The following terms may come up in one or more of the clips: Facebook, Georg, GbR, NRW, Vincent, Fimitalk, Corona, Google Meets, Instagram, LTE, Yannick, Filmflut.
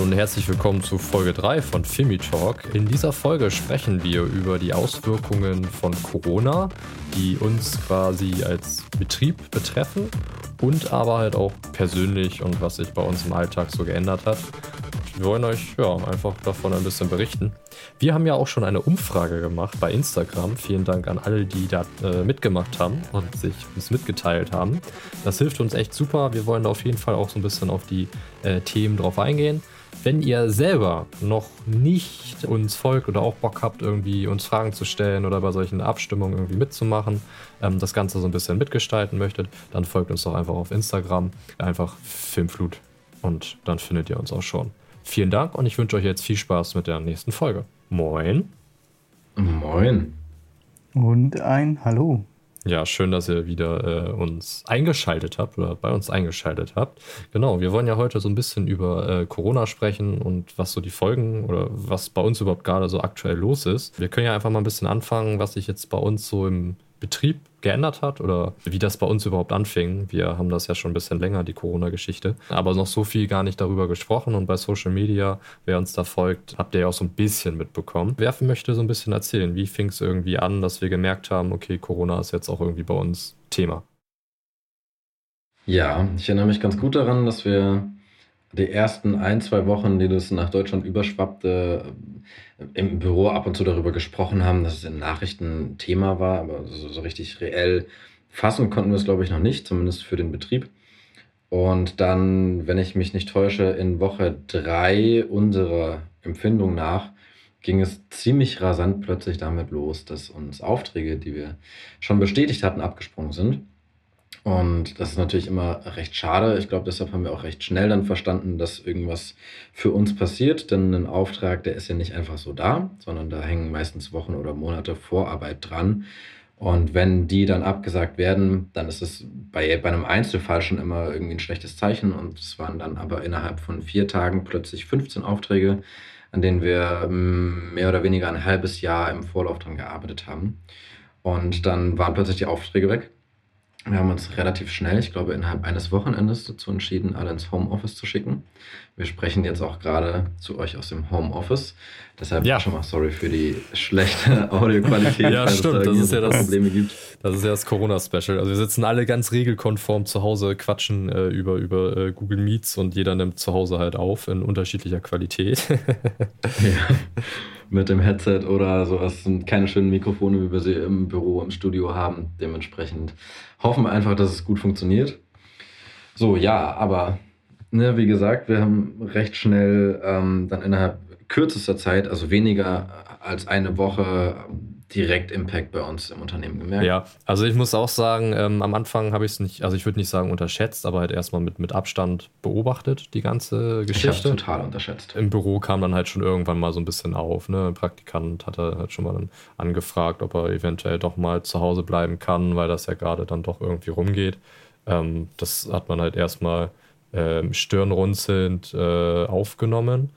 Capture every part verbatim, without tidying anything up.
Und herzlich willkommen zu Folge drei von Fimitalk. In dieser Folge sprechen wir über die Auswirkungen von Corona, die uns quasi als Betrieb betreffen und aber halt auch persönlich und was sich bei uns im Alltag so geändert hat. Wir wollen euch ja einfach davon ein bisschen berichten. Wir haben ja auch schon eine Umfrage gemacht bei Instagram. Vielen Dank an alle, die da äh, mitgemacht haben und sich uns mitgeteilt haben. Das hilft uns echt super. Wir wollen auf jeden Fall auch so ein bisschen auf die äh, Themen drauf eingehen. Wenn ihr selber noch nicht uns folgt oder auch Bock habt, irgendwie uns Fragen zu stellen oder bei solchen Abstimmungen irgendwie mitzumachen, ähm, das Ganze so ein bisschen mitgestalten möchtet, dann folgt uns doch einfach auf Instagram. Einfach Filmflut und dann findet ihr uns auch schon. Vielen Dank und ich wünsche euch jetzt viel Spaß mit der nächsten Folge. Moin. Moin. Und ein Hallo. Ja, schön, dass ihr wieder äh, uns eingeschaltet habt oder bei uns eingeschaltet habt. Genau, wir wollen ja heute so ein bisschen über äh, Corona sprechen und was so die Folgen oder was bei uns überhaupt gerade so aktuell los ist. Wir können ja einfach mal ein bisschen anfangen, was sich jetzt bei uns so im Betrieb geändert hat oder wie das bei uns überhaupt anfing. Wir haben das ja schon ein bisschen länger, die Corona-Geschichte, aber noch so viel gar nicht darüber gesprochen und bei Social Media, wer uns da folgt, habt ihr ja auch so ein bisschen mitbekommen. Wer möchte so ein bisschen erzählen, wie fing es irgendwie an, dass wir gemerkt haben, okay, Corona ist jetzt auch irgendwie bei uns Thema? Ja, ich erinnere mich ganz gut daran, dass wir die ersten ein, zwei Wochen, die das nach Deutschland überschwappte, im Büro ab und zu darüber gesprochen haben, dass es in Nachrichten Thema war, aber so, so richtig reell fassen konnten wir es, glaube ich, noch nicht, zumindest für den Betrieb. Und dann, wenn ich mich nicht täusche, in Woche drei unserer Empfindung nach, ging es ziemlich rasant plötzlich damit los, dass uns Aufträge, die wir schon bestätigt hatten, abgesprungen sind. Und das ist natürlich immer recht schade. Ich glaube, deshalb haben wir auch recht schnell dann verstanden, dass irgendwas für uns passiert. Denn ein Auftrag, der ist ja nicht einfach so da, sondern da hängen meistens Wochen oder Monate Vorarbeit dran. Und wenn die dann abgesagt werden, dann ist es bei, bei einem Einzelfall schon immer irgendwie ein schlechtes Zeichen. Und es waren dann aber innerhalb von vier Tagen plötzlich fünfzehn Aufträge, an denen wir mehr oder weniger ein halbes Jahr im Vorlauf dran gearbeitet haben. Und dann waren plötzlich die Aufträge weg. Wir haben uns relativ schnell, ich glaube innerhalb eines Wochenendes, dazu entschieden, alle ins Homeoffice zu schicken. Wir sprechen jetzt auch gerade zu euch aus dem Homeoffice. Deshalb ja. Schon mal sorry für die schlechte Audioqualität. Ja, stimmt. Das ist ja das, Probleme gibt. Das ist ja das Corona-Special. Also wir sitzen alle ganz regelkonform zu Hause, quatschen äh, über, über äh, Google Meets und jeder nimmt zu Hause halt auf in unterschiedlicher Qualität. Ja. Mit dem Headset oder sowas, sind keine schönen Mikrofone, wie wir sie im Büro, im Studio haben. Dementsprechend hoffen wir einfach, dass es gut funktioniert. So, ja, aber ne, wie gesagt, wir haben recht schnell ähm, dann innerhalb kürzester Zeit, also weniger als eine Woche, direkt Impact bei uns im Unternehmen gemerkt. Ja, also ich muss auch sagen, ähm, am Anfang habe ich es nicht, also ich würde nicht sagen unterschätzt, aber halt erstmal mit, mit Abstand beobachtet, die ganze Geschichte. Ich habe es total unterschätzt. Im Büro kam dann halt schon irgendwann mal so ein bisschen auf. Ne? Ein Praktikant hat er halt schon mal dann angefragt, ob er eventuell doch mal zu Hause bleiben kann, weil das ja gerade dann doch irgendwie rumgeht. Ähm, das hat man halt erstmal ähm, stirnrunzelnd äh, aufgenommen.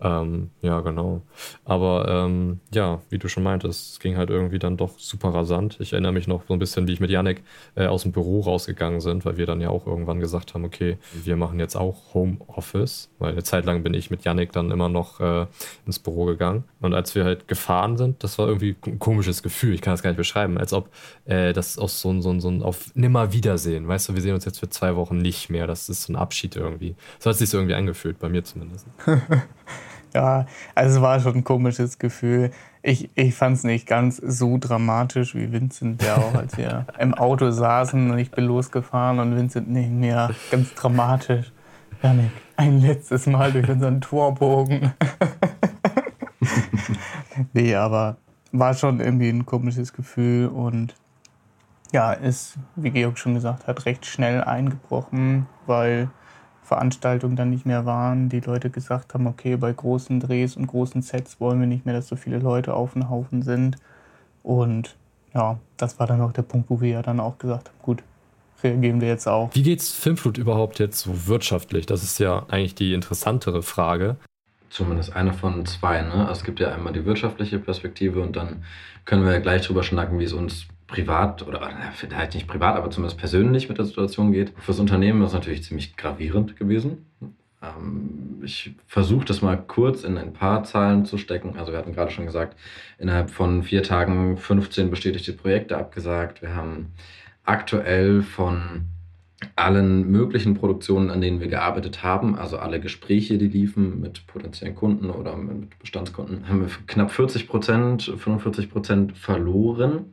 Ähm, ja, genau. Aber ähm, ja, wie du schon meintest, es ging halt irgendwie dann doch super rasant. Ich erinnere mich noch so ein bisschen, wie ich mit Yannick äh, aus dem Büro rausgegangen sind, weil wir dann ja auch irgendwann gesagt haben, okay, wir machen jetzt auch Homeoffice, weil eine Zeit lang bin ich mit Yannick dann immer noch äh, ins Büro gegangen. Und als wir halt gefahren sind, das war irgendwie ein komisches Gefühl, ich kann das gar nicht beschreiben, als ob äh, das aus so ein, so ein, so ein auf Nimmerwiedersehen, weißt du, wir sehen uns jetzt für zwei Wochen nicht mehr, das ist so ein Abschied irgendwie. So hat es sich irgendwie angefühlt, bei mir zumindest. Ja, also es war schon ein komisches Gefühl. Ich, ich fand es nicht ganz so dramatisch wie Vincent, der auch, als wir im Auto saßen und ich bin losgefahren und Vincent neben mir, ganz dramatisch. Yannick, ein letztes Mal durch unseren Torbogen. Nee, aber war schon irgendwie ein komisches Gefühl und ja, ist, wie Georg schon gesagt hat, recht schnell eingebrochen, weil Veranstaltungen dann nicht mehr waren, die Leute gesagt haben, okay, bei großen Drehs und großen Sets wollen wir nicht mehr, dass so viele Leute auf dem Haufen sind. Und ja, das war dann auch der Punkt, wo wir ja dann auch gesagt haben, gut, reagieren wir jetzt auch. Wie geht's Filmflut überhaupt jetzt so wirtschaftlich? Das ist ja eigentlich die interessantere Frage. Zumindest eine von zwei, ne? Es gibt ja einmal die wirtschaftliche Perspektive und dann können wir ja gleich drüber schnacken, wie es uns privat oder vielleicht nicht privat, aber zumindest persönlich mit der Situation geht. Fürs Unternehmen ist es natürlich ziemlich gravierend gewesen. Ähm, ich versuche das mal kurz in ein paar Zahlen zu stecken. Also wir hatten gerade schon gesagt, innerhalb von vier Tagen fünfzehn bestätigte Projekte abgesagt. Wir haben aktuell von allen möglichen Produktionen, an denen wir gearbeitet haben, also alle Gespräche, die liefen mit potenziellen Kunden oder mit Bestandskunden, haben wir knapp vierzig Prozent, fünfundvierzig Prozent verloren.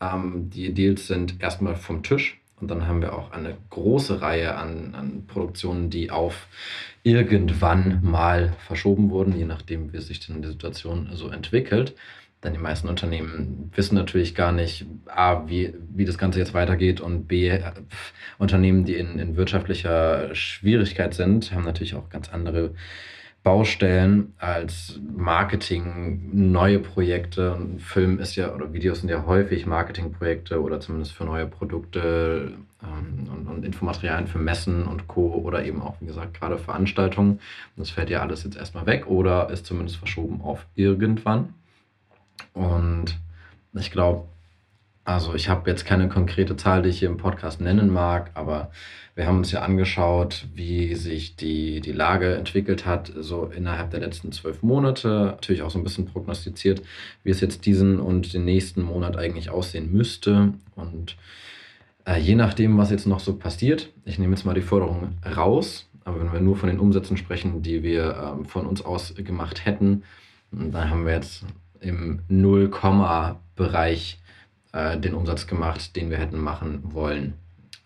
Ähm, die Deals sind erstmal vom Tisch. Und dann haben wir auch eine große Reihe an, an Produktionen, die auf irgendwann mal verschoben wurden, je nachdem, wie sich denn die Situation so entwickelt. Denn die meisten Unternehmen wissen natürlich gar nicht, A, wie, wie das Ganze jetzt weitergeht, und B, äh, Unternehmen, die in, in wirtschaftlicher Schwierigkeit sind, haben natürlich auch ganz andere Baustellen als Marketing, neue Projekte. Film ist ja, oder Videos sind ja häufig Marketingprojekte oder zumindest für neue Produkte ähm, und, und Infomaterialien für Messen und Co. oder eben auch, wie gesagt, gerade Veranstaltungen. Und das fällt ja alles jetzt erstmal weg oder ist zumindest verschoben auf irgendwann. Und ich glaube, also ich habe jetzt keine konkrete Zahl, die ich hier im Podcast nennen mag, aber wir haben uns ja angeschaut, wie sich die, die Lage entwickelt hat, so innerhalb der letzten zwölf Monate. Natürlich auch so ein bisschen prognostiziert, wie es jetzt diesen und den nächsten Monat eigentlich aussehen müsste. Und äh, je nachdem, was jetzt noch so passiert, ich nehme jetzt mal die Forderung raus, aber wenn wir nur von den Umsätzen sprechen, die wir ähm, von uns aus gemacht hätten, dann haben wir jetzt im Null-Komma-Bereich äh, den Umsatz gemacht, den wir hätten machen wollen.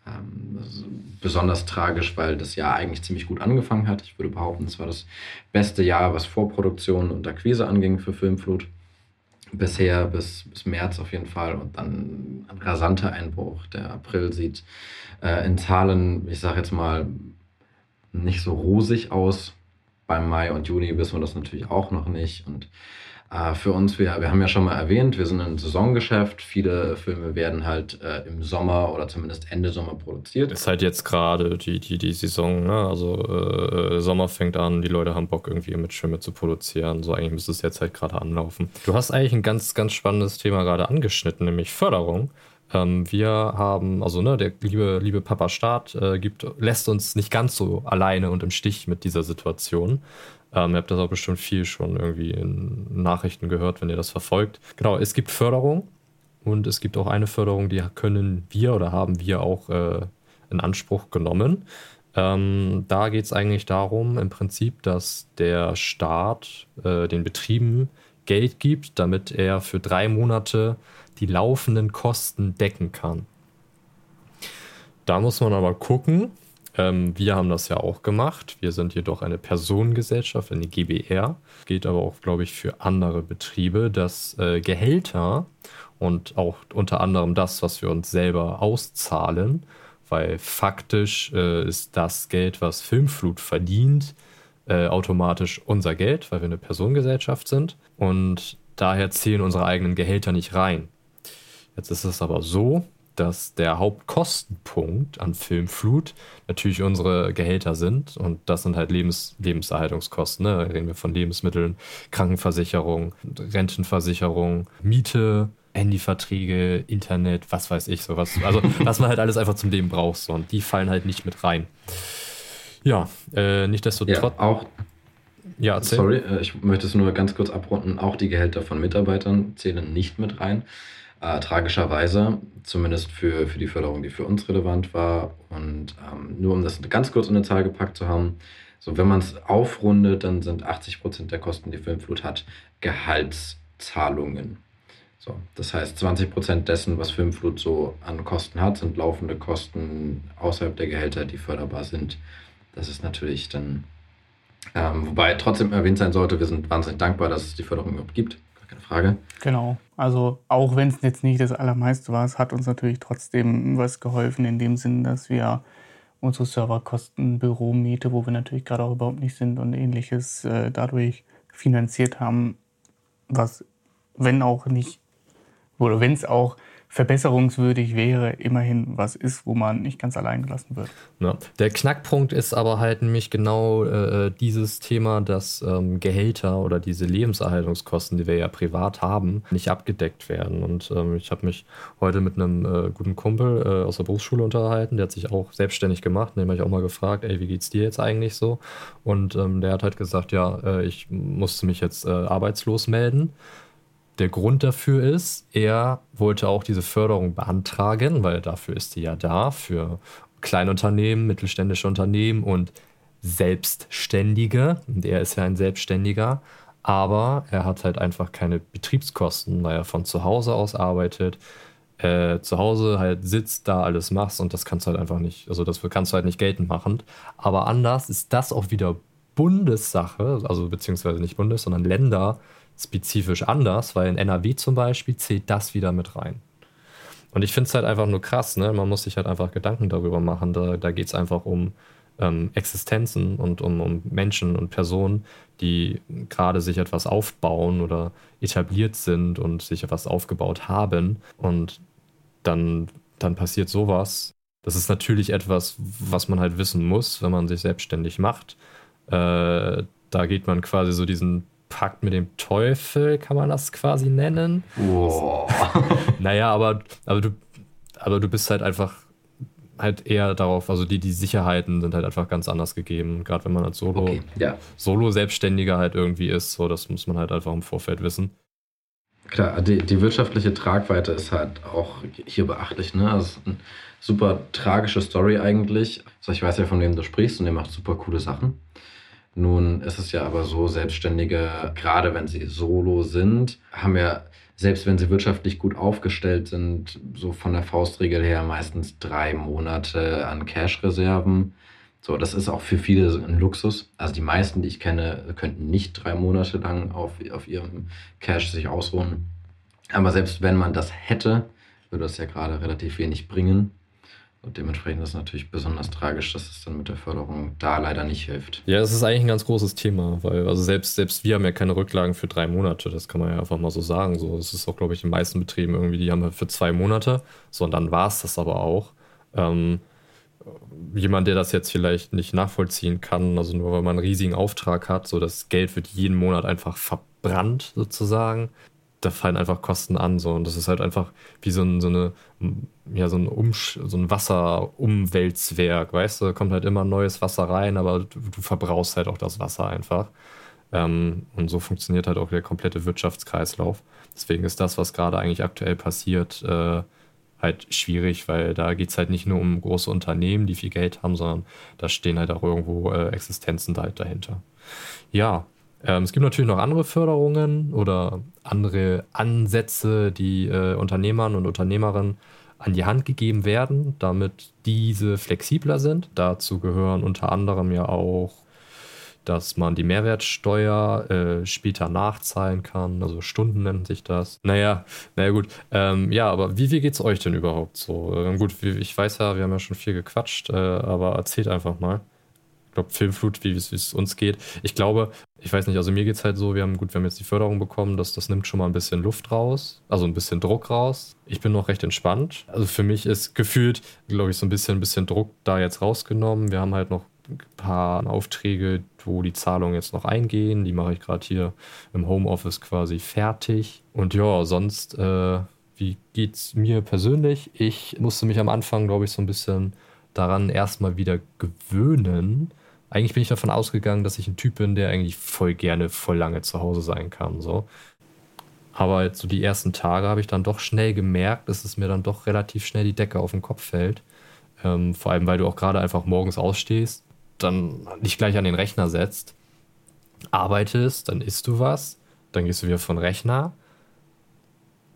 Ähm, das ist besonders tragisch, weil das Jahr eigentlich ziemlich gut angefangen hat. Ich würde behaupten, es war das beste Jahr, was Vorproduktion und Akquise anging für Filmflut. Bisher bis, bis März auf jeden Fall, und dann ein rasanter Einbruch. Der April sieht äh, in Zahlen, ich sage jetzt mal, nicht so rosig aus. Beim Mai und Juni wissen wir das natürlich auch noch nicht. Und Uh, für uns, wir, wir haben ja schon mal erwähnt, wir sind ein Saisongeschäft. Viele Filme werden halt äh, im Sommer oder zumindest Ende Sommer produziert. Ist halt jetzt gerade die, die, die Saison, ne? Also äh, Sommer fängt an, die Leute haben Bock, irgendwie mit Filme zu produzieren. So eigentlich müsste es jetzt halt gerade anlaufen. Du hast eigentlich ein ganz, ganz spannendes Thema gerade angeschnitten, nämlich Förderung. Wir haben, also ne, der liebe, liebe Papa Staat äh, gibt, lässt uns nicht ganz so alleine und im Stich mit dieser Situation. Ähm, ihr habt das auch bestimmt viel schon irgendwie in Nachrichten gehört, wenn ihr das verfolgt. Genau, es gibt Förderung, und es gibt auch eine Förderung, die können wir oder haben wir auch äh, in Anspruch genommen. Ähm, da geht es eigentlich darum, im Prinzip, dass der Staat äh, den Betrieben Geld gibt, damit er für drei Monate die laufenden Kosten decken kann. Da muss man aber gucken, ähm, wir haben das ja auch gemacht, wir sind jedoch eine Personengesellschaft, eine GbR, geht aber auch, glaube ich, für andere Betriebe, dass äh, Gehälter und auch unter anderem das, was wir uns selber auszahlen, weil faktisch äh, ist das Geld, was Filmflut verdient, äh, automatisch unser Geld, weil wir eine Personengesellschaft sind, und daher zählen unsere eigenen Gehälter nicht rein. Jetzt ist es aber so, dass der Hauptkostenpunkt an Filmflut natürlich unsere Gehälter sind, und das sind halt Lebens- Lebenserhaltungskosten. Ne? Da reden wir von Lebensmitteln, Krankenversicherung, Rentenversicherung, Miete, Handyverträge, Internet, was weiß ich, sowas. Also was man halt alles einfach zum Leben braucht, so, und die fallen halt nicht mit rein. Ja, äh, nichtsdestotrotz. Ja, auch Ja, erzähl. Sorry, ich möchte es nur ganz kurz abrunden. Auch die Gehälter von Mitarbeitern zählen nicht mit rein. Äh, tragischerweise, zumindest für, für die Förderung, die für uns relevant war. Und ähm, nur um das ganz kurz in eine Zahl gepackt zu haben, so wenn man es aufrundet, dann sind achtzig Prozent der Kosten, die Filmflut hat, Gehaltszahlungen. So, das heißt, zwanzig Prozent dessen, was Filmflut so an Kosten hat, sind laufende Kosten außerhalb der Gehälter, die förderbar sind. Das ist natürlich dann... Ähm, wobei trotzdem erwähnt sein sollte, wir sind wahnsinnig dankbar, dass es die Förderung überhaupt gibt. Gar keine Frage. Genau. Also auch wenn es jetzt nicht das Allermeiste war, es hat uns natürlich trotzdem was geholfen, in dem Sinn, dass wir unsere Serverkosten, Büromiete, wo wir natürlich gerade auch überhaupt nicht sind, und ähnliches äh, dadurch finanziert haben, was, wenn auch nicht, oder wenn es auch verbesserungswürdig wäre, immerhin was ist, wo man nicht ganz allein gelassen wird. Ja. Der Knackpunkt ist aber halt nämlich genau äh, dieses Thema, dass ähm, Gehälter oder diese Lebenserhaltungskosten, die wir ja privat haben, nicht abgedeckt werden. Und ähm, ich habe mich heute mit einem äh, guten Kumpel äh, aus der Berufsschule unterhalten, der hat sich auch selbstständig gemacht, den habe ich auch mal gefragt, ey, wie geht's dir jetzt eigentlich so? Und ähm, der hat halt gesagt, ja, äh, ich musste mich jetzt äh, arbeitslos melden. Der Grund dafür ist, er wollte auch diese Förderung beantragen, weil dafür ist die ja da, für Kleinunternehmen, mittelständische Unternehmen und Selbstständige. Und er ist ja ein Selbstständiger, aber er hat halt einfach keine Betriebskosten, weil er von zu Hause aus arbeitet, äh, zu Hause halt sitzt, da alles machst und das kannst du halt einfach nicht, also das kannst du halt nicht geltend machen. Aber anders ist das auch wieder Bundessache, also beziehungsweise nicht Bundes, sondern Länder, spezifisch anders, weil in N R W zum Beispiel zählt das wieder mit rein. Und ich finde es halt einfach nur krass, ne? Man muss sich halt einfach Gedanken darüber machen. Da, da geht es einfach um ähm, Existenzen und um, um Menschen und Personen, die gerade sich etwas aufbauen oder etabliert sind und sich etwas aufgebaut haben. Und dann, dann passiert sowas. Das ist natürlich etwas, was man halt wissen muss, wenn man sich selbstständig macht. Äh, da geht man quasi so diesen Pakt mit dem Teufel, kann man das quasi nennen. Oh. Naja, aber, aber, du, aber du bist halt einfach halt eher darauf, also die, die Sicherheiten sind halt einfach ganz anders gegeben, gerade wenn man als Solo, okay, ja. Solo-Selbstständiger halt irgendwie ist, so das muss man halt einfach im Vorfeld wissen. Klar, die, die wirtschaftliche Tragweite ist halt auch hier beachtlich, ne? Das ist eine super tragische Story eigentlich. Also ich weiß ja, von wem du sprichst und der macht super coole Sachen. Nun ist es ja aber so, Selbstständige, gerade wenn sie solo sind, haben ja, selbst wenn sie wirtschaftlich gut aufgestellt sind, so von der Faustregel her meistens drei Monate an Cash-Reserven. So, das ist auch für viele ein Luxus. Also die meisten, die ich kenne, könnten nicht drei Monate lang auf, auf ihrem Cash sich ausruhen. Aber selbst wenn man das hätte, würde das ja gerade relativ wenig bringen. Und dementsprechend ist es natürlich besonders tragisch, dass es dann mit der Förderung da leider nicht hilft. Ja, das ist eigentlich ein ganz großes Thema, weil also selbst, selbst wir haben ja keine Rücklagen für drei Monate, das kann man ja einfach mal so sagen. So, das ist auch, glaube ich, in den meisten Betrieben irgendwie, die haben wir für zwei Monate, so und dann war es das aber auch. Ähm, jemand, der das jetzt vielleicht nicht nachvollziehen kann, also nur weil man einen riesigen Auftrag hat, so das Geld wird jeden Monat einfach verbrannt sozusagen. Da fallen einfach Kosten an, so, und das ist halt einfach wie so ein, so eine, ja, so ein Umsch, so ein Wasserumwälzwerk, weißt du, da kommt halt immer neues Wasser rein, aber du, du verbrauchst halt auch das Wasser einfach. Ähm, und so funktioniert halt auch der komplette Wirtschaftskreislauf. Deswegen ist das, was gerade eigentlich aktuell passiert, äh, halt schwierig, weil da geht es halt nicht nur um große Unternehmen, die viel Geld haben, sondern da stehen halt auch irgendwo äh, Existenzen da halt dahinter. Ja. Es gibt natürlich noch andere Förderungen oder andere Ansätze, die äh, Unternehmern und Unternehmerinnen an die Hand gegeben werden, damit diese flexibler sind. Dazu gehören unter anderem ja auch, dass man die Mehrwertsteuer äh, später nachzahlen kann, also Stunden nennt sich das. Naja, naja gut, ähm, ja, aber wie, wie geht's euch denn überhaupt so? Ähm, gut, ich weiß ja, wir haben ja schon viel gequatscht, äh, aber erzählt einfach mal. Ich glaube, Filmflut, wie es uns geht. Ich glaube, ich weiß nicht, also mir geht es halt so, wir haben gut, wir haben jetzt die Förderung bekommen, dass das nimmt schon mal ein bisschen Luft raus, also ein bisschen Druck raus. Ich bin noch recht entspannt. Also für mich ist gefühlt, glaube ich, so ein bisschen, ein bisschen Druck da jetzt rausgenommen. Wir haben halt noch ein paar Aufträge, wo die Zahlungen jetzt noch eingehen. Die mache ich gerade hier im Homeoffice quasi fertig. Und ja, sonst, äh, wie geht's mir persönlich? Ich musste mich am Anfang, glaube ich, so ein bisschen daran erstmal wieder gewöhnen. Eigentlich bin ich davon ausgegangen, dass ich ein Typ bin, der eigentlich voll gerne, voll lange zu Hause sein kann. So. Aber jetzt so die ersten Tage habe ich dann doch schnell gemerkt, dass es mir dann doch relativ schnell die Decke auf den Kopf fällt. Ähm, vor allem, weil du auch gerade einfach morgens ausstehst, dann dich gleich an den Rechner setzt, arbeitest, dann isst du was, dann gehst du wieder von Rechner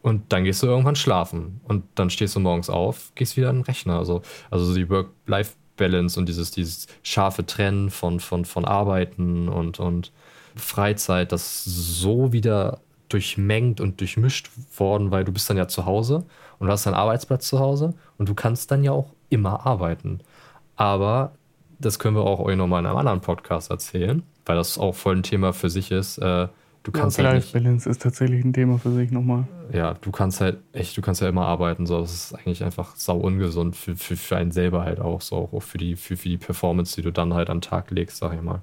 und dann gehst du irgendwann schlafen. Und dann stehst du morgens auf, gehst wieder an den Rechner. Also, also die Work-Life- Balance und dieses, dieses scharfe Trennen von, von, von Arbeiten und, und Freizeit, das so wieder durchmengt und durchmischt worden, weil du bist dann ja zu Hause und du hast deinen Arbeitsplatz zu Hause und du kannst dann ja auch immer arbeiten. Aber das können wir auch euch nochmal in einem anderen Podcast erzählen, weil das auch voll ein Thema für sich ist, äh, du kannst ja, halt nicht... Balance ist tatsächlich ein Thema für sich nochmal. Ja, du kannst halt echt, du kannst ja immer arbeiten, so. Das ist eigentlich einfach sau ungesund für, für, für einen selber halt auch, so auch für die, für, für die Performance, die du dann halt am Tag legst, sag ich mal.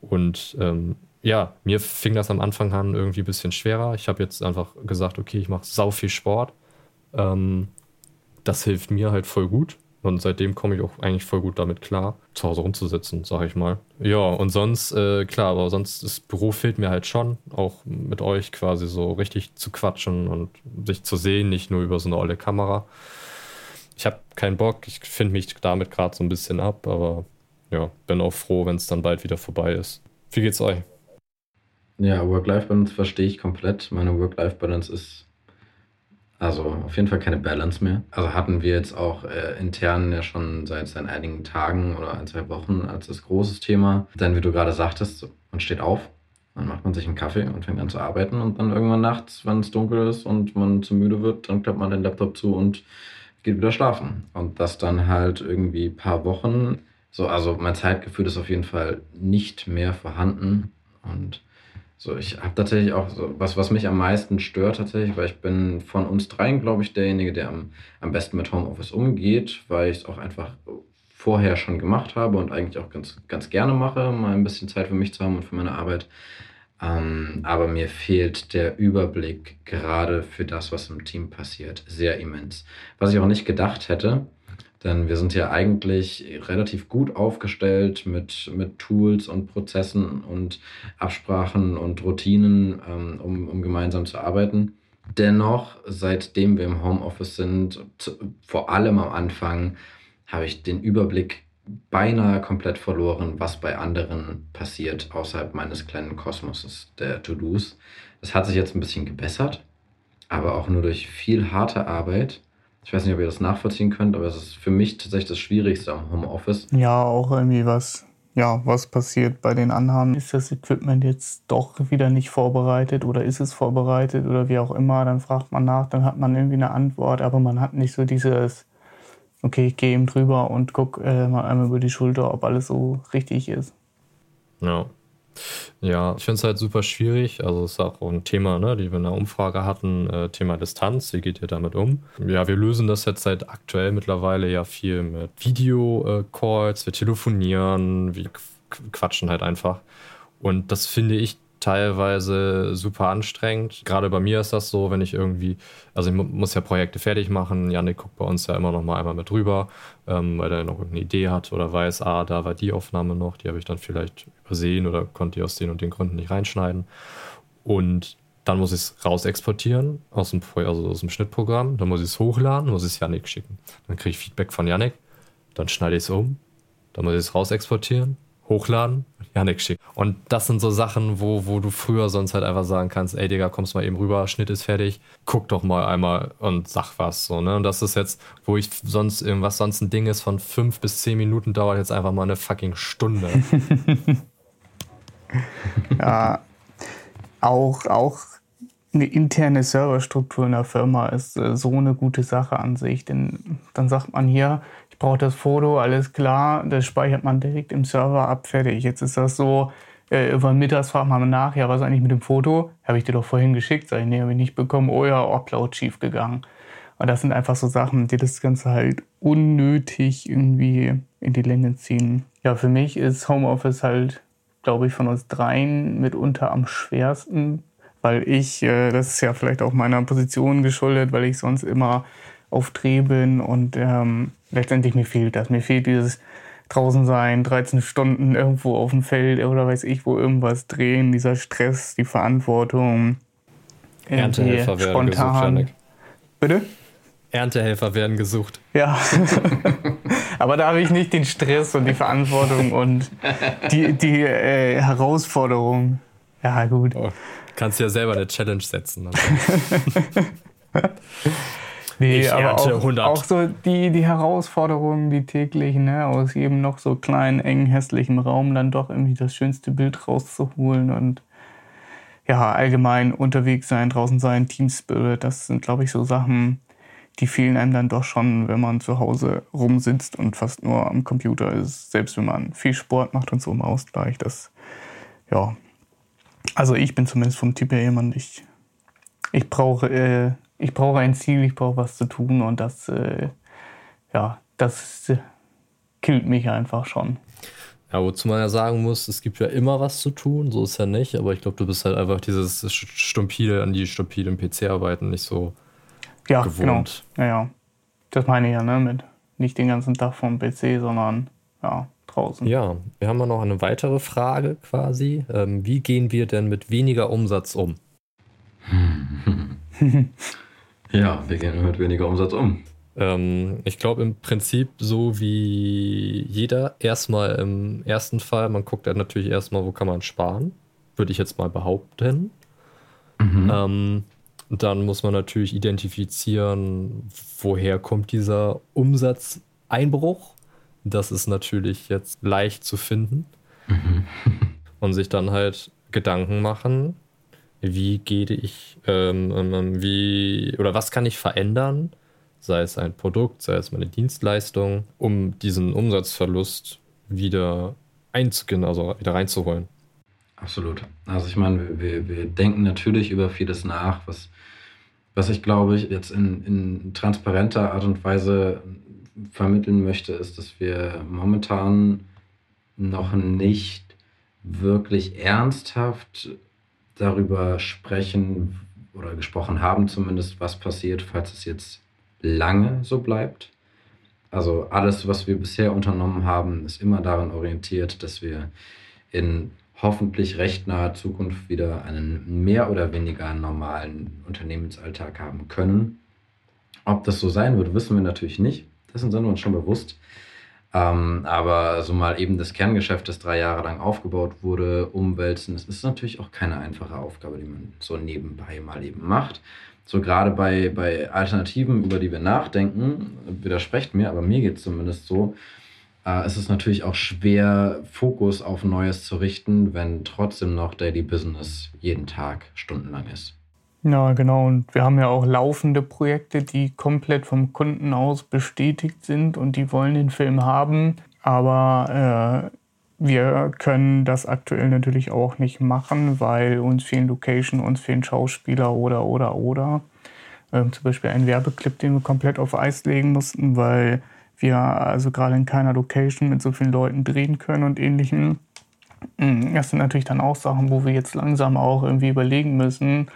Und ähm, ja, mir fing das am Anfang an irgendwie ein bisschen schwerer. Ich habe jetzt einfach gesagt, okay, ich mache sau viel Sport. Ähm, das hilft mir halt voll gut. Und seitdem komme ich auch eigentlich voll gut damit klar, zu Hause rumzusitzen, sag ich mal. Ja, und sonst, äh, klar, aber sonst, das Büro fehlt mir halt schon, auch mit euch quasi so richtig zu quatschen und sich zu sehen, nicht nur über so eine olle Kamera. Ich habe keinen Bock, ich finde mich damit gerade so ein bisschen ab, aber ja, bin auch froh, wenn es dann bald wieder vorbei ist. Wie geht's euch? Ja, Work-Life-Balance verstehe ich komplett. Meine Work-Life-Balance ist... Also auf jeden Fall keine Balance mehr. Also hatten wir jetzt auch äh, intern ja schon seit, seit einigen Tagen oder ein, zwei Wochen als das großes Thema. Denn wie du gerade sagtest, man steht auf, dann macht man sich einen Kaffee und fängt an zu arbeiten und dann irgendwann nachts, wenn es dunkel ist und man zu müde wird, dann klappt man den Laptop zu und geht wieder schlafen. Und das dann halt irgendwie ein paar Wochen. So, also mein Zeitgefühl ist auf jeden Fall nicht mehr vorhanden und... So, ich habe tatsächlich auch so was, was mich am meisten stört tatsächlich, weil ich bin von uns dreien, glaube ich, derjenige, der am, am besten mit Homeoffice umgeht, weil ich es auch einfach vorher schon gemacht habe und eigentlich auch ganz, ganz gerne mache, mal ein bisschen Zeit für mich zu haben und für meine Arbeit. Ähm, aber mir fehlt der Überblick gerade für das, was im Team passiert, sehr immens. Was ich auch nicht gedacht hätte, denn wir sind ja eigentlich relativ gut aufgestellt mit, mit Tools und Prozessen und Absprachen und Routinen, ähm, um, um gemeinsam zu arbeiten. Dennoch, seitdem wir im Homeoffice sind, zu, vor allem am Anfang, habe ich den Überblick beinahe komplett verloren, was bei anderen passiert außerhalb meines kleinen Kosmoses der To-Dos. Das hat sich jetzt ein bisschen gebessert, aber auch nur durch viel harte Arbeit. Ich weiß nicht, ob ihr das nachvollziehen könnt, aber es ist für mich tatsächlich das Schwierigste am Homeoffice. Ja, auch irgendwie was, ja, was passiert bei den Anhaben. Ist das Equipment jetzt doch wieder nicht vorbereitet oder ist es vorbereitet oder wie auch immer? Dann fragt man nach, dann hat man irgendwie eine Antwort, aber man hat nicht so dieses, okay, ich gehe eben drüber und gucke äh, mal einmal über die Schulter, ob alles so richtig ist. Ja. Ja, ich finde es halt super schwierig, also es ist auch ein Thema, ne, die wir in der Umfrage hatten, äh, Thema Distanz, wie geht ihr damit um? Ja, wir lösen das jetzt seit aktuell mittlerweile ja viel mit Video-Calls, wir telefonieren, wir quatschen halt einfach und das finde ich teilweise super anstrengend. Gerade bei mir ist das so, wenn ich irgendwie, also ich muss ja Projekte fertig machen, Yannick guckt bei uns ja immer noch mal einmal mit drüber, ähm, weil er noch irgendeine Idee hat oder weiß, ah, da war die Aufnahme noch, die habe ich dann vielleicht übersehen oder konnte die aus den und den Gründen nicht reinschneiden. Und dann muss ich es raus exportieren aus dem, also aus dem Schnittprogramm, dann muss ich es hochladen, muss ich es Yannick schicken. Dann kriege ich Feedback von Yannick, dann schneide ich es um, dann muss ich es raus exportieren, hochladen, Yannick schicken. Und das sind so Sachen, wo, wo du früher sonst halt einfach sagen kannst, ey Digga, kommst mal eben rüber, Schnitt ist fertig, guck doch mal einmal und sag was. So, ne? Und das ist jetzt, wo ich sonst irgendwas sonst ein Ding ist, von fünf bis zehn Minuten dauert jetzt einfach mal eine fucking Stunde. Ja, auch, auch eine interne Serverstruktur in der Firma ist so eine gute Sache an sich, denn dann sagt man hier, braucht das Foto, alles klar, das speichert man direkt im Server ab, fertig. Jetzt ist das so, äh, irgendwann mittags fragt man nach, ja, was eigentlich mit dem Foto? Habe ich dir doch vorhin geschickt, sag ich, nee, habe ich nicht bekommen, oh ja, Upload schief gegangen. Und das sind einfach so Sachen, die das Ganze halt unnötig irgendwie in die Länge ziehen. Ja, für mich ist Homeoffice halt, glaube ich, von uns dreien mitunter am schwersten, weil ich, äh, das ist ja vielleicht auch meiner Position geschuldet, weil ich sonst immer auf Dreh bin und ähm, letztendlich mir fehlt das. Mir fehlt dieses draußen sein, dreizehn Stunden irgendwo auf dem Feld oder weiß ich wo irgendwas drehen, dieser Stress, die Verantwortung. Erntehelfer werden spontan. Gesucht, bitte? Erntehelfer werden gesucht. Ja, aber da habe ich nicht den Stress und die Verantwortung und die, die äh, Herausforderung. Ja, gut. Oh, kannst ja selber eine Challenge setzen. Also. Nee, ich aber auch, auch so die, die Herausforderungen, die täglichen, ne, aus jedem noch so kleinen, engen, hässlichen Raum dann doch irgendwie das schönste Bild rauszuholen und ja, allgemein unterwegs sein, draußen sein, Teamspirit, das sind, glaube ich, so Sachen, die fehlen einem dann doch schon, wenn man zu Hause rumsitzt und fast nur am Computer ist, selbst wenn man viel Sport macht und so im Ausgleich, das, ja, Also ich bin zumindest vom Typ her jemand, ich, ich brauche äh, ich brauche ein Ziel, ich brauche was zu tun und das, äh, ja, das äh, killt mich einfach schon. Ja, wozu man ja sagen muss, es gibt ja immer was zu tun, so ist ja nicht, aber ich glaube, du bist halt einfach dieses Stumpide an die stumpide im P C arbeiten nicht so ja, gewohnt. Genau. Ja, genau. Das meine ich ja, ne, mit nicht den ganzen Tag vom P C, sondern ja, draußen. Ja, wir haben ja noch eine weitere Frage quasi. Ähm, wie gehen wir denn mit weniger Umsatz um? Ja, wir gehen mit weniger Umsatz um. Ich glaube im Prinzip so wie jeder, erstmal im ersten Fall, man guckt dann natürlich erstmal, wo kann man sparen, würde ich jetzt mal behaupten. Mhm. Ähm, dann muss man natürlich identifizieren, woher kommt dieser Umsatzeinbruch. Das ist natürlich jetzt leicht zu finden. Mhm. Und sich dann halt Gedanken machen, wie gehe ich, ähm, wie oder was kann ich verändern, sei es ein Produkt, sei es meine Dienstleistung, um diesen Umsatzverlust wieder einzugehen, also wieder reinzuholen. Absolut. Also ich meine, wir, wir denken natürlich über vieles nach, was, was ich glaube ich jetzt in, in transparenter Art und Weise vermitteln möchte, ist, dass wir momentan noch nicht wirklich ernsthaft darüber sprechen oder gesprochen haben zumindest, was passiert, falls es jetzt lange so bleibt. Also alles, was wir bisher unternommen haben, ist immer daran orientiert, dass wir in hoffentlich recht naher Zukunft wieder einen mehr oder weniger normalen Unternehmensalltag haben können. Ob das so sein wird, wissen wir natürlich nicht. Dessen sind wir uns schon bewusst. Ähm, aber so mal eben das Kerngeschäft, das drei Jahre lang aufgebaut wurde, umwälzen, das ist natürlich auch keine einfache Aufgabe, die man so nebenbei mal eben macht. So gerade bei, bei Alternativen, über die wir nachdenken, widersprecht mir, aber mir geht es zumindest so, äh, es ist natürlich auch schwer, Fokus auf Neues zu richten, wenn trotzdem noch Daily Business jeden Tag stundenlang ist. Ja, genau. Und wir haben ja auch laufende Projekte, die komplett vom Kunden aus bestätigt sind und die wollen den Film haben. Aber äh, wir können das aktuell natürlich auch nicht machen, weil uns fehlen Location, uns fehlen Schauspieler oder, oder, oder. Ähm, zum Beispiel einen Werbeclip, den wir komplett auf Eis legen mussten, weil wir also gerade in keiner Location mit so vielen Leuten drehen können und Ähnlichem. Das sind natürlich dann auch Sachen, wo wir jetzt langsam auch irgendwie überlegen müssen,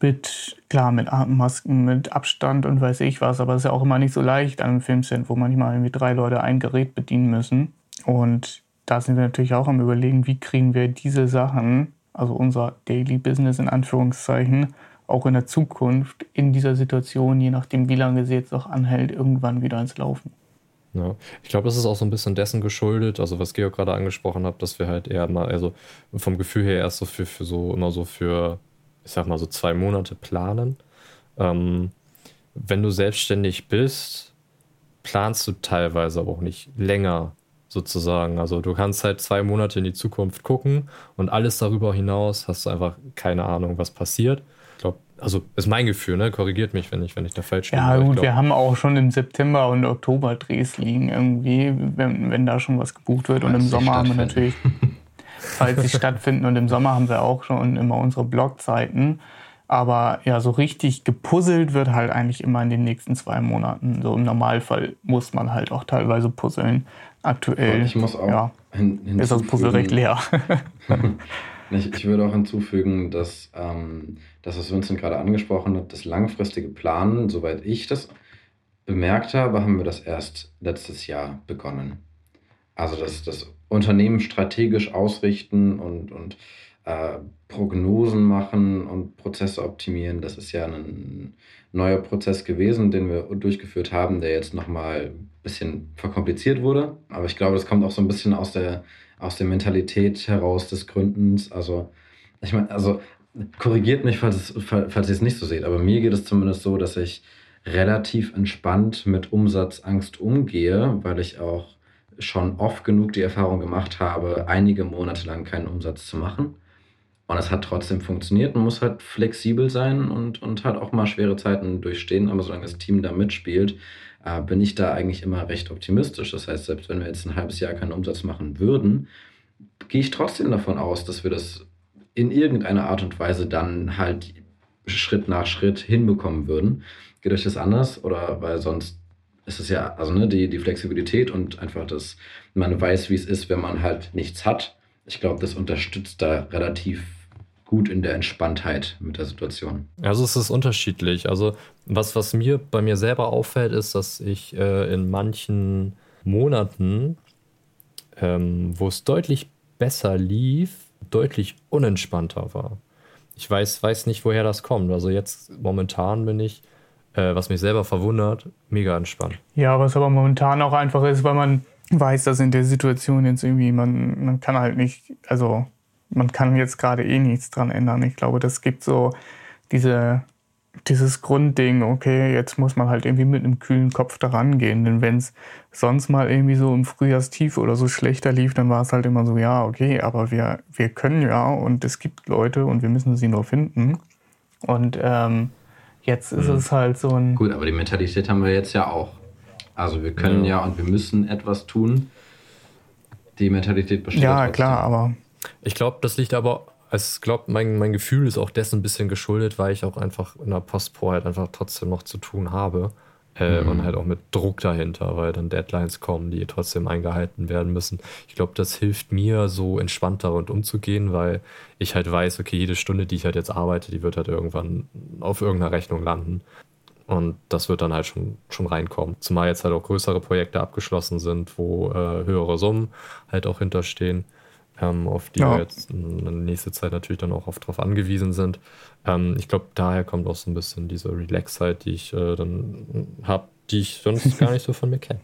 mit, klar, mit Atemmasken, mit Abstand und weiß ich was, aber es ist ja auch immer nicht so leicht an einem Filmset, wo manchmal irgendwie drei Leute ein Gerät bedienen müssen. Und da sind wir natürlich auch am Überlegen, wie kriegen wir diese Sachen, also unser Daily Business in Anführungszeichen, auch in der Zukunft in dieser Situation, je nachdem wie lange sie jetzt noch anhält, irgendwann wieder ins Laufen. Ja, ich glaube, das ist auch so ein bisschen dessen geschuldet, also was Georg gerade angesprochen hat, dass wir halt eher mal, also vom Gefühl her erst so für, für so, immer so für, ich sag mal so zwei Monate planen. Ähm, wenn du selbstständig bist, planst du teilweise aber auch nicht länger sozusagen. Also du kannst halt zwei Monate in die Zukunft gucken und alles darüber hinaus hast du einfach keine Ahnung, was passiert. Ich glaube, also ist mein Gefühl, ne? Korrigiert mich, wenn ich, wenn ich da falsch bin. Ja gut, glaub, wir haben auch schon im September und Oktober Drehs liegen irgendwie, wenn, wenn da schon was gebucht wird. Und im Sommer haben wir natürlich, falls sie stattfinden, und im Sommer haben wir auch schon immer unsere Blogzeiten. Aber ja, so richtig gepuzzelt wird halt eigentlich immer in den nächsten zwei Monaten. So im Normalfall muss man halt auch teilweise puzzeln. Aktuell ich muss auch ja, hin, ist das Puzzle recht leer. ich, ich würde auch hinzufügen, dass ähm, das, was Vincent gerade angesprochen hat, das langfristige Planen, soweit ich das bemerkt habe, haben wir das erst letztes Jahr begonnen. Also das, das Unternehmen strategisch ausrichten und, und Äh, Prognosen machen und Prozesse optimieren. Das ist ja ein neuer Prozess gewesen, den wir durchgeführt haben, der jetzt nochmal ein bisschen verkompliziert wurde. Aber ich glaube, das kommt auch so ein bisschen aus der, aus der Mentalität heraus des Gründens. Also, ich meine, also korrigiert mich, falls, es, falls ihr es nicht so seht, aber mir geht es zumindest so, dass ich relativ entspannt mit Umsatzangst umgehe, weil ich auch schon oft genug die Erfahrung gemacht habe, einige Monate lang keinen Umsatz zu machen. Und es hat trotzdem funktioniert. Man muss halt flexibel sein und, und halt auch mal schwere Zeiten durchstehen. Aber solange das Team da mitspielt, äh, bin ich da eigentlich immer recht optimistisch. Das heißt, selbst wenn wir jetzt ein halbes Jahr keinen Umsatz machen würden, gehe ich trotzdem davon aus, dass wir das in irgendeiner Art und Weise dann halt Schritt nach Schritt hinbekommen würden. Geht euch das anders? Oder weil sonst ist es ja, also ne, die, die Flexibilität und einfach, dass man weiß, wie es ist, wenn man halt nichts hat. Ich glaube, das unterstützt da relativ gut in der Entspanntheit mit der Situation. Also es ist unterschiedlich. Also was, was mir bei mir selber auffällt, ist, dass ich äh, in manchen Monaten, ähm, wo es deutlich besser lief, deutlich unentspannter war. Ich weiß, weiß nicht, woher das kommt. Also jetzt momentan bin ich, äh, was mich selber verwundert, mega entspannt. Ja, was aber momentan auch einfach ist, weil man weiß, dass in der Situation jetzt irgendwie, man, man kann halt nicht, also man kann jetzt gerade eh nichts dran ändern. Ich glaube, das gibt so diese, dieses Grundding, okay, jetzt muss man halt irgendwie mit einem kühlen Kopf da rangehen. Denn wenn es sonst mal irgendwie so im Frühjahrstief oder so schlechter lief, dann war es halt immer so, ja, okay, aber wir, wir können ja und es gibt Leute und wir müssen sie nur finden. Und ähm, jetzt ist mhm. es halt so ein... Gut, aber die Mentalität haben wir jetzt ja auch. Also wir können ja, ja und wir müssen etwas tun. Die Mentalität besteht. Ja, trotzdem. Klar, aber... Ich glaube, das liegt aber... Ich glaube, mein, mein Gefühl ist auch dessen ein bisschen geschuldet, weil ich auch einfach in der Postpro halt einfach trotzdem noch zu tun habe. Äh, mhm. Und halt auch mit Druck dahinter, weil dann Deadlines kommen, die trotzdem eingehalten werden müssen. Ich glaube, das hilft mir, so entspannter und umzugehen, weil ich halt weiß, okay, jede Stunde, die ich halt jetzt arbeite, die wird halt irgendwann auf irgendeiner Rechnung landen. Und das wird dann halt schon, schon reinkommen. Zumal jetzt halt auch größere Projekte abgeschlossen sind, wo äh, höhere Summen halt auch hinterstehen. Ähm, auf die ja. wir jetzt in der nächsten Zeit natürlich dann auch oft drauf angewiesen sind. Ähm, ich glaube, daher kommt auch so ein bisschen diese Relaxheit, die ich äh, dann habe, die ich sonst gar nicht so von mir kenne.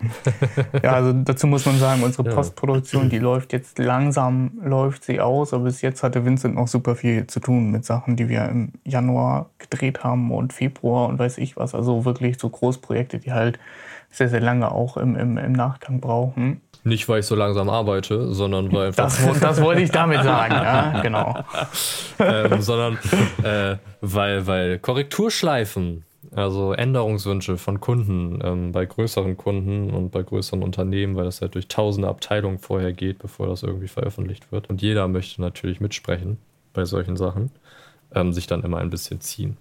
Ja, also dazu muss man sagen, unsere ja. Postproduktion, die läuft jetzt langsam, läuft sie aus, aber bis jetzt hatte Vincent noch super viel zu tun mit Sachen, die wir im Januar gedreht haben und Februar und weiß ich was, also wirklich so Großprojekte, die halt sehr, sehr lange auch im, im, im Nachgang brauchen. Nicht, weil ich so langsam arbeite, sondern weil einfach... Das, das wollte ich damit sagen, ja, genau. Ähm, sondern äh, weil, weil Korrekturschleifen, also Änderungswünsche von Kunden, ähm, bei größeren Kunden und bei größeren Unternehmen, weil das halt durch tausende Abteilungen vorher geht, bevor das irgendwie veröffentlicht wird. Und jeder möchte natürlich mitsprechen bei solchen Sachen, ähm, sich dann immer ein bisschen ziehen.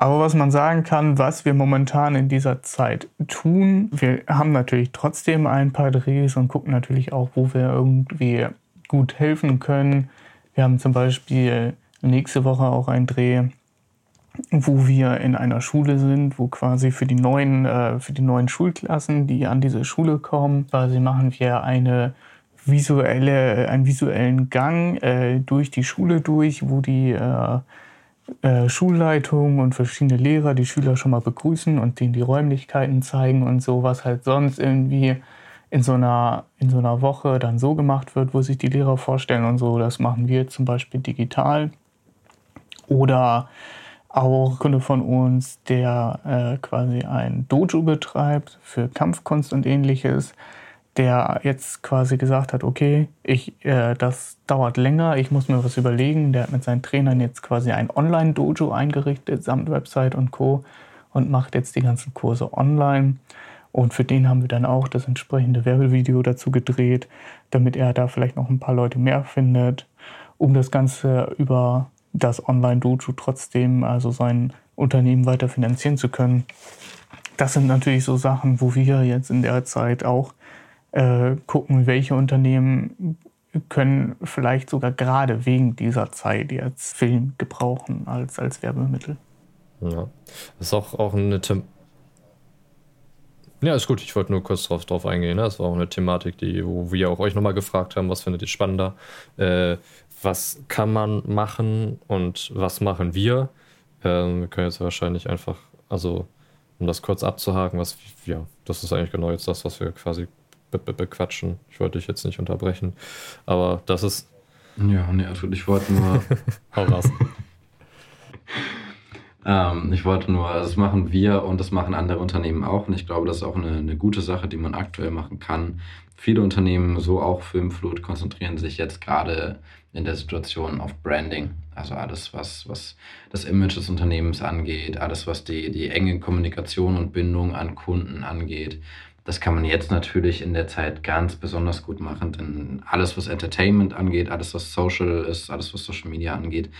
Aber was man sagen kann, was wir momentan in dieser Zeit tun, wir haben natürlich trotzdem ein paar Drehs und gucken natürlich auch, wo wir irgendwie gut helfen können. Wir haben zum Beispiel nächste Woche auch einen Dreh, wo wir in einer Schule sind, wo quasi für die neuen, äh, für die neuen Schulklassen, die an diese Schule kommen, quasi machen wir eine visuelle, einen visuellen Gang äh, durch die Schule durch, wo die äh, Äh, Schulleitung und verschiedene Lehrer die Schüler schon mal begrüßen und denen die Räumlichkeiten zeigen und so, was halt sonst irgendwie in so einer, in so einer Woche dann so gemacht wird, wo sich die Lehrer vorstellen und so. Das machen wir zum Beispiel digital. Oder auch ein Kunde von uns, der äh, quasi ein Dojo betreibt für Kampfkunst und Ähnliches, der jetzt quasi gesagt hat, okay, ich, äh, das dauert länger, ich muss mir was überlegen. Der hat mit seinen Trainern jetzt quasi ein Online-Dojo eingerichtet, samt Website und Co. und macht jetzt die ganzen Kurse online. Und für den haben wir dann auch das entsprechende Werbevideo dazu gedreht, damit er da vielleicht noch ein paar Leute mehr findet, um das Ganze über das Online-Dojo trotzdem, also sein Unternehmen weiter finanzieren zu können. Das sind natürlich so Sachen, wo wir jetzt in der Zeit auch Äh, gucken, welche Unternehmen können vielleicht sogar gerade wegen dieser Zeit jetzt Film gebrauchen als, als Werbemittel. Ja, das ist auch, auch eine The- Ja, ist gut, ich wollte nur kurz drauf, drauf eingehen. Ne? Das war auch eine Thematik, die, wo wir auch euch nochmal gefragt haben, was findet ihr spannender? Äh, was kann man machen und was machen wir? Äh, wir können jetzt wahrscheinlich einfach, also um das kurz abzuhaken, was ja, das ist eigentlich genau jetzt das, was wir quasi bequatschen. Ich wollte dich jetzt nicht unterbrechen, aber das ist... Ja, nee, also ich wollte nur... Hau raus. ähm, ich wollte nur, das machen wir und das machen andere Unternehmen auch und ich glaube, das ist auch eine, eine gute Sache, die man aktuell machen kann. Viele Unternehmen, so auch Filmflut, konzentrieren sich jetzt gerade in der Situation auf Branding. Also alles, was, was das Image des Unternehmens angeht, alles, was die, die enge Kommunikation und Bindung an Kunden angeht. Das kann man jetzt natürlich in der Zeit ganz besonders gut machen, denn alles, was Entertainment angeht, alles, was Social ist, alles, was Social Media angeht,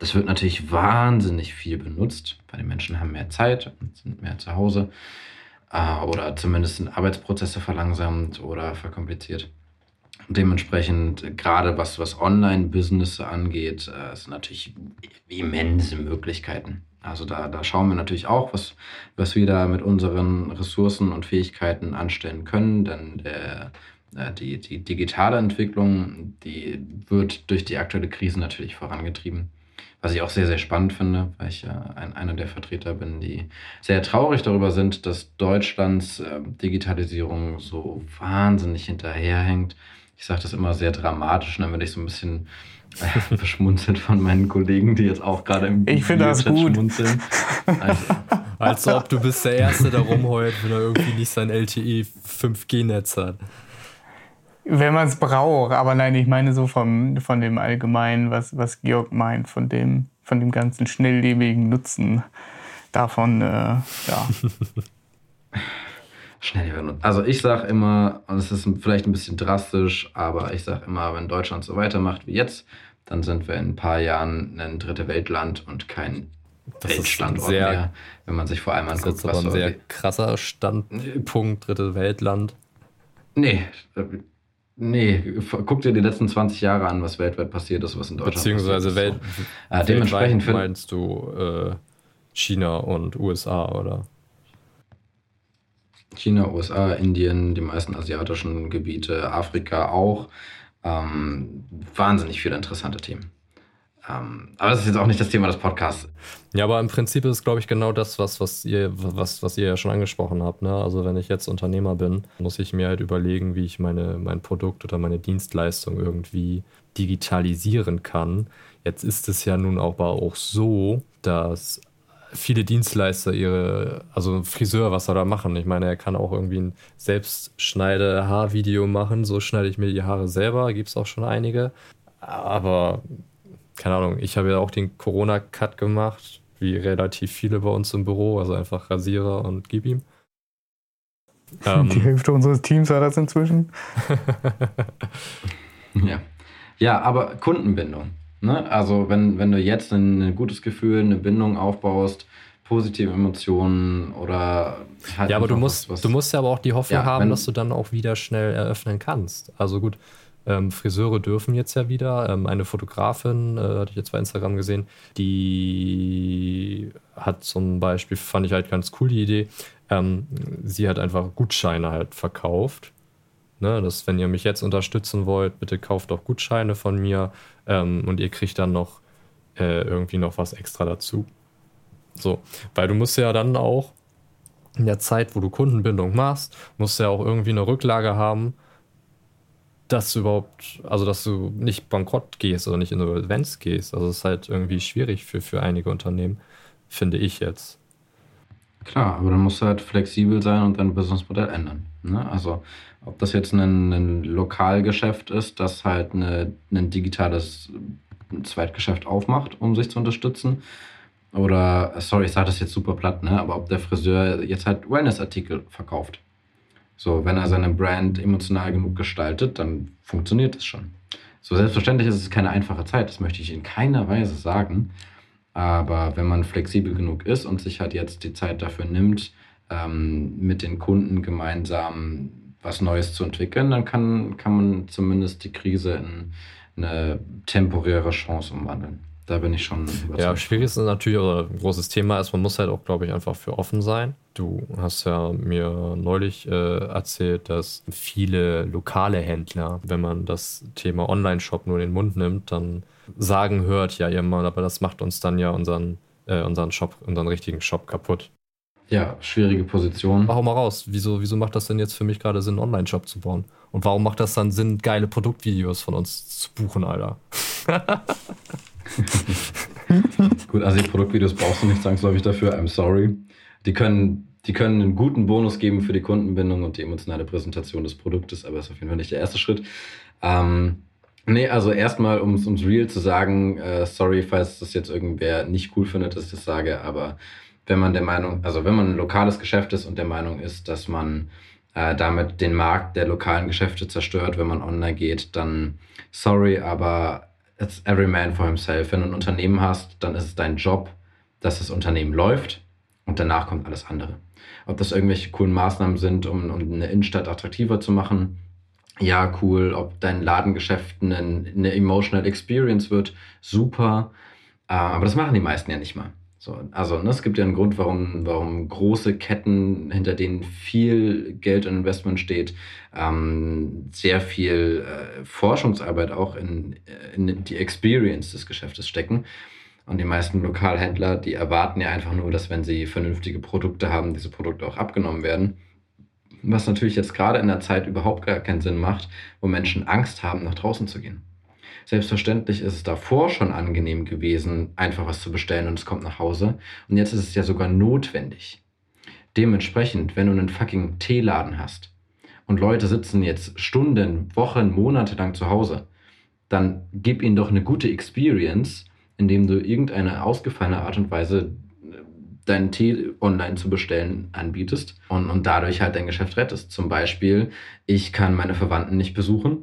das wird natürlich wahnsinnig viel benutzt, weil die Menschen haben mehr Zeit und sind mehr zu Hause äh, oder zumindest sind Arbeitsprozesse verlangsamt oder verkompliziert. Und dementsprechend, gerade was, was Online-Business angeht, äh, sind natürlich immense Möglichkeiten. Also da, da schauen wir natürlich auch, was, was wir da mit unseren Ressourcen und Fähigkeiten anstellen können, denn äh, die, die digitale Entwicklung, die wird durch die aktuelle Krise natürlich vorangetrieben. Was ich auch sehr, sehr spannend finde, weil ich ja ein, einer der Vertreter bin, die sehr traurig darüber sind, dass Deutschlands äh, Digitalisierung so wahnsinnig hinterherhängt. Ich sage das immer sehr dramatisch, dann werde ich so ein bisschen verschmunzelt von meinen Kollegen, die jetzt auch gerade im ich finde das gut. Schmunzeln. Also. Als ob du bist der Erste, der rumheult, wenn er irgendwie nicht sein L T E fünf G Netz hat. Wenn man es braucht, aber nein, ich meine so vom, von dem Allgemeinen, was, was Georg meint, von dem, von dem ganzen schnelllebigen Nutzen davon, äh, ja. Schnell. Also ich sage immer, und es ist vielleicht ein bisschen drastisch, aber ich sage immer, wenn Deutschland so weitermacht wie jetzt, dann sind wir in ein paar Jahren ein dritte Weltland und kein Weltstandort mehr. Wenn man sich vor allem anguckt, was... Das ist aber ein sehr krasser Standpunkt, dritte Weltland. Nee, nee, guck dir die letzten zwanzig Jahre an, was weltweit passiert ist, was in Deutschland Beziehungsweise passiert ist. Beziehungsweise dementsprechend meinst du äh, China und U S A, oder? China, U S A, Indien, die meisten asiatischen Gebiete, Afrika auch. Ähm, wahnsinnig viele interessante Themen. Ähm, aber das ist jetzt auch nicht das Thema des Podcasts. Ja, aber im Prinzip ist es, glaube ich, genau das, was, was, ihr, was, was ihr ja schon angesprochen habt. Ne? Also wenn ich jetzt Unternehmer bin, muss ich mir halt überlegen, wie ich meine, mein Produkt oder meine Dienstleistung irgendwie digitalisieren kann. Jetzt ist es ja nun aber auch so, dass... viele Dienstleister ihre, also ein Friseur, was er da machen. Ich meine, er kann auch irgendwie ein Selbstschneide-Haarvideo machen. So schneide ich mir die Haare selber. Gibt es auch schon einige. Aber, keine Ahnung, ich habe ja auch den Corona-Cut gemacht, wie relativ viele bei uns im Büro. Also einfach Rasierer und gib ihm. Ähm, die Hälfte unseres Teams hat das inzwischen. ja. ja, aber Kundenbindung. Ne? Also wenn, wenn du jetzt ein gutes Gefühl, eine Bindung aufbaust, positive Emotionen oder... halt ja, aber du musst, was, was du musst ja aber auch die Hoffnung ja, haben, dass du dann auch wieder schnell eröffnen kannst. Also gut, ähm, Friseure dürfen jetzt ja wieder. Ähm, eine Fotografin, äh, hatte ich jetzt bei Instagram gesehen, die hat zum Beispiel, fand ich halt ganz cool die Idee, ähm, sie hat einfach Gutscheine halt verkauft. Ne, dass, wenn ihr mich jetzt unterstützen wollt, bitte kauft auch Gutscheine von mir ähm, und ihr kriegt dann noch äh, irgendwie noch was extra dazu. So, weil du musst ja dann auch in der Zeit, wo du Kundenbindung machst, musst du ja auch irgendwie eine Rücklage haben, dass du überhaupt, also dass du nicht bankrott gehst oder nicht in Insolvenz gehst. Also es ist halt irgendwie schwierig für, für einige Unternehmen, finde ich jetzt. Klar, aber dann musst du halt flexibel sein und dein Businessmodell ändern. Ne? Also ob das jetzt ein, ein Lokalgeschäft ist, das halt eine, ein digitales Zweitgeschäft aufmacht, um sich zu unterstützen. Oder, sorry, ich sage das jetzt super platt, ne? Aber ob der Friseur jetzt halt Wellnessartikel verkauft. So, wenn er seine Brand emotional genug gestaltet, dann funktioniert das schon. So, selbstverständlich ist es keine einfache Zeit, das möchte ich in keiner Weise sagen. Aber wenn man flexibel genug ist und sich halt jetzt die Zeit dafür nimmt, ähm, mit den Kunden gemeinsam was Neues zu entwickeln, dann kann, kann man zumindest die Krise in eine temporäre Chance umwandeln. Da bin ich schon überzeugt. Ja, schwierig ist natürlich, oder ein großes Thema ist, man muss halt auch, glaube ich, einfach für offen sein. Du hast ja mir neulich äh, erzählt, dass viele lokale Händler, wenn man das Thema Online-Shop nur in den Mund nimmt, dann sagen hört, ja, ihr Mann, aber das macht uns dann ja unseren, äh, unseren Shop, unseren richtigen Shop kaputt. Ja, schwierige Position. Mach auch mal raus. Wieso, wieso macht das denn jetzt für mich gerade Sinn, einen Online-Shop zu bauen? Und warum macht das dann Sinn, geile Produktvideos von uns zu buchen, Alter? Gut, also die Produktvideos brauchst du nicht zwangsläufig dafür, I'm sorry. Die können, die können einen guten Bonus geben für die Kundenbindung und die emotionale Präsentation des Produktes, aber das ist auf jeden Fall nicht der erste Schritt. Ähm, nee, also erstmal, um es real zu sagen, äh, sorry, falls das jetzt irgendwer nicht cool findet, dass ich das sage, aber wenn man der Meinung, also wenn man ein lokales Geschäft ist und der Meinung ist, dass man äh, damit den Markt der lokalen Geschäfte zerstört, wenn man online geht, dann sorry, aber it's every man for himself. Wenn du ein Unternehmen hast, dann ist es dein Job, dass das Unternehmen läuft und danach kommt alles andere. Ob das irgendwelche coolen Maßnahmen sind, um, um eine Innenstadt attraktiver zu machen, ja, cool. Ob dein Ladengeschäft eine, eine emotional experience wird, super. Äh, aber das machen die meisten ja nicht mal. So, also ne, es gibt ja einen Grund, warum, warum große Ketten, hinter denen viel Geld und Investment steht, ähm, sehr viel äh, Forschungsarbeit auch in, in die Experience des Geschäftes stecken. Und die meisten Lokalhändler, die erwarten ja einfach nur, dass wenn sie vernünftige Produkte haben, diese Produkte auch abgenommen werden. Was natürlich jetzt gerade in der Zeit überhaupt gar keinen Sinn macht, wo Menschen Angst haben, nach draußen zu gehen. Selbstverständlich ist es davor schon angenehm gewesen, einfach was zu bestellen und es kommt nach Hause. Und jetzt ist es ja sogar notwendig. Dementsprechend, wenn du einen fucking Teeladen hast und Leute sitzen jetzt Stunden, Wochen, Monate lang zu Hause, dann gib ihnen doch eine gute Experience, indem du irgendeine ausgefallene Art und Weise deinen Tee online zu bestellen anbietest und, und dadurch halt dein Geschäft rettest. Zum Beispiel, ich kann meine Verwandten nicht besuchen.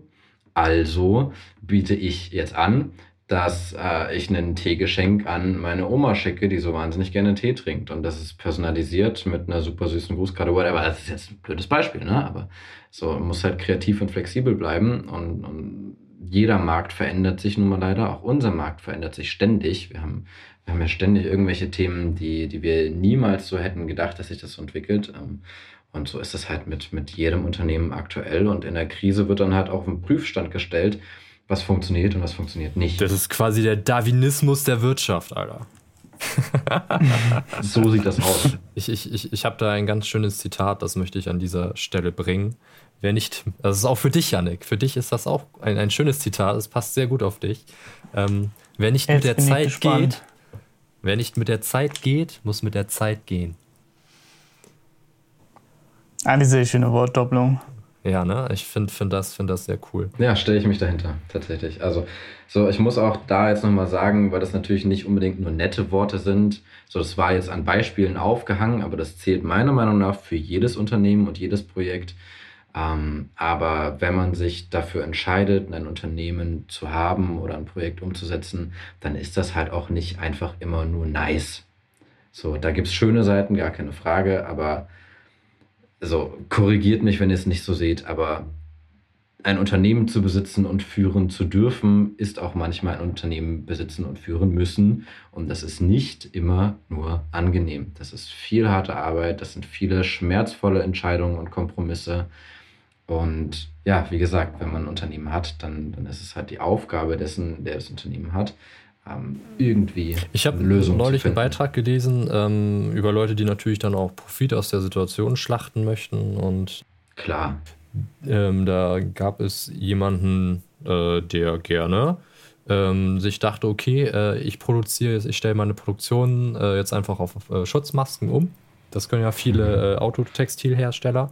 Also biete ich jetzt an, dass äh, ich ein Teegeschenk an meine Oma schicke, die so wahnsinnig gerne Tee trinkt. Und das ist personalisiert mit einer super süßen Grußkarte, whatever. Das ist jetzt ein blödes Beispiel, ne? Aber so, man muss halt kreativ und flexibel bleiben. Und, und jeder Markt verändert sich nun mal leider. Auch unser Markt verändert sich ständig. Wir haben, wir haben ja ständig irgendwelche Themen, die, die wir niemals so hätten gedacht, dass sich das so entwickelt. Ähm, Und so ist das halt mit, mit jedem Unternehmen aktuell. Und in der Krise wird dann halt auf den Prüfstand gestellt, was funktioniert und was funktioniert nicht. Das ist quasi der Darwinismus der Wirtschaft, Alter. So sieht das aus. Ich, ich, ich, ich habe da ein ganz schönes Zitat, das möchte ich an dieser Stelle bringen. Wer nicht, das ist auch für dich, Yannick. Für dich ist das auch ein, ein schönes Zitat, es passt sehr gut auf dich. Ähm, wer nicht Jetzt mit der Zeit geht, wer nicht mit der Zeit geht, muss mit der Zeit gehen. Eine sehr schöne Wortdoppelung. Ja, ne? Ich finde find das, find das sehr cool. Ja, stelle ich mich dahinter, tatsächlich. Also, so, ich muss auch da jetzt nochmal sagen, weil das natürlich nicht unbedingt nur nette Worte sind. So, das war jetzt an Beispielen aufgehangen, aber das zählt meiner Meinung nach für jedes Unternehmen und jedes Projekt. Ähm, aber wenn man sich dafür entscheidet, ein Unternehmen zu haben oder ein Projekt umzusetzen, dann ist das halt auch nicht einfach immer nur nice. So, da gibt es schöne Seiten, gar keine Frage, aber also korrigiert mich, wenn ihr es nicht so seht, aber ein Unternehmen zu besitzen und führen zu dürfen, ist auch manchmal ein Unternehmen besitzen und führen müssen. Und das ist nicht immer nur angenehm. Das ist viel harte Arbeit, das sind viele schmerzvolle Entscheidungen und Kompromisse. Und ja, wie gesagt, wenn man ein Unternehmen hat, dann, dann ist es halt die Aufgabe dessen, der das Unternehmen hat, irgendwie Ich habe neulich einen Beitrag gelesen ähm, über Leute, die natürlich dann auch Profit aus der Situation schlachten möchten. Und klar. Ähm, da gab es jemanden, äh, der gerne ähm, sich dachte, okay, äh, ich produziere jetzt, ich stelle meine Produktion äh, jetzt einfach auf, auf äh, Schutzmasken um. Das können ja viele mhm. äh, Autotextilhersteller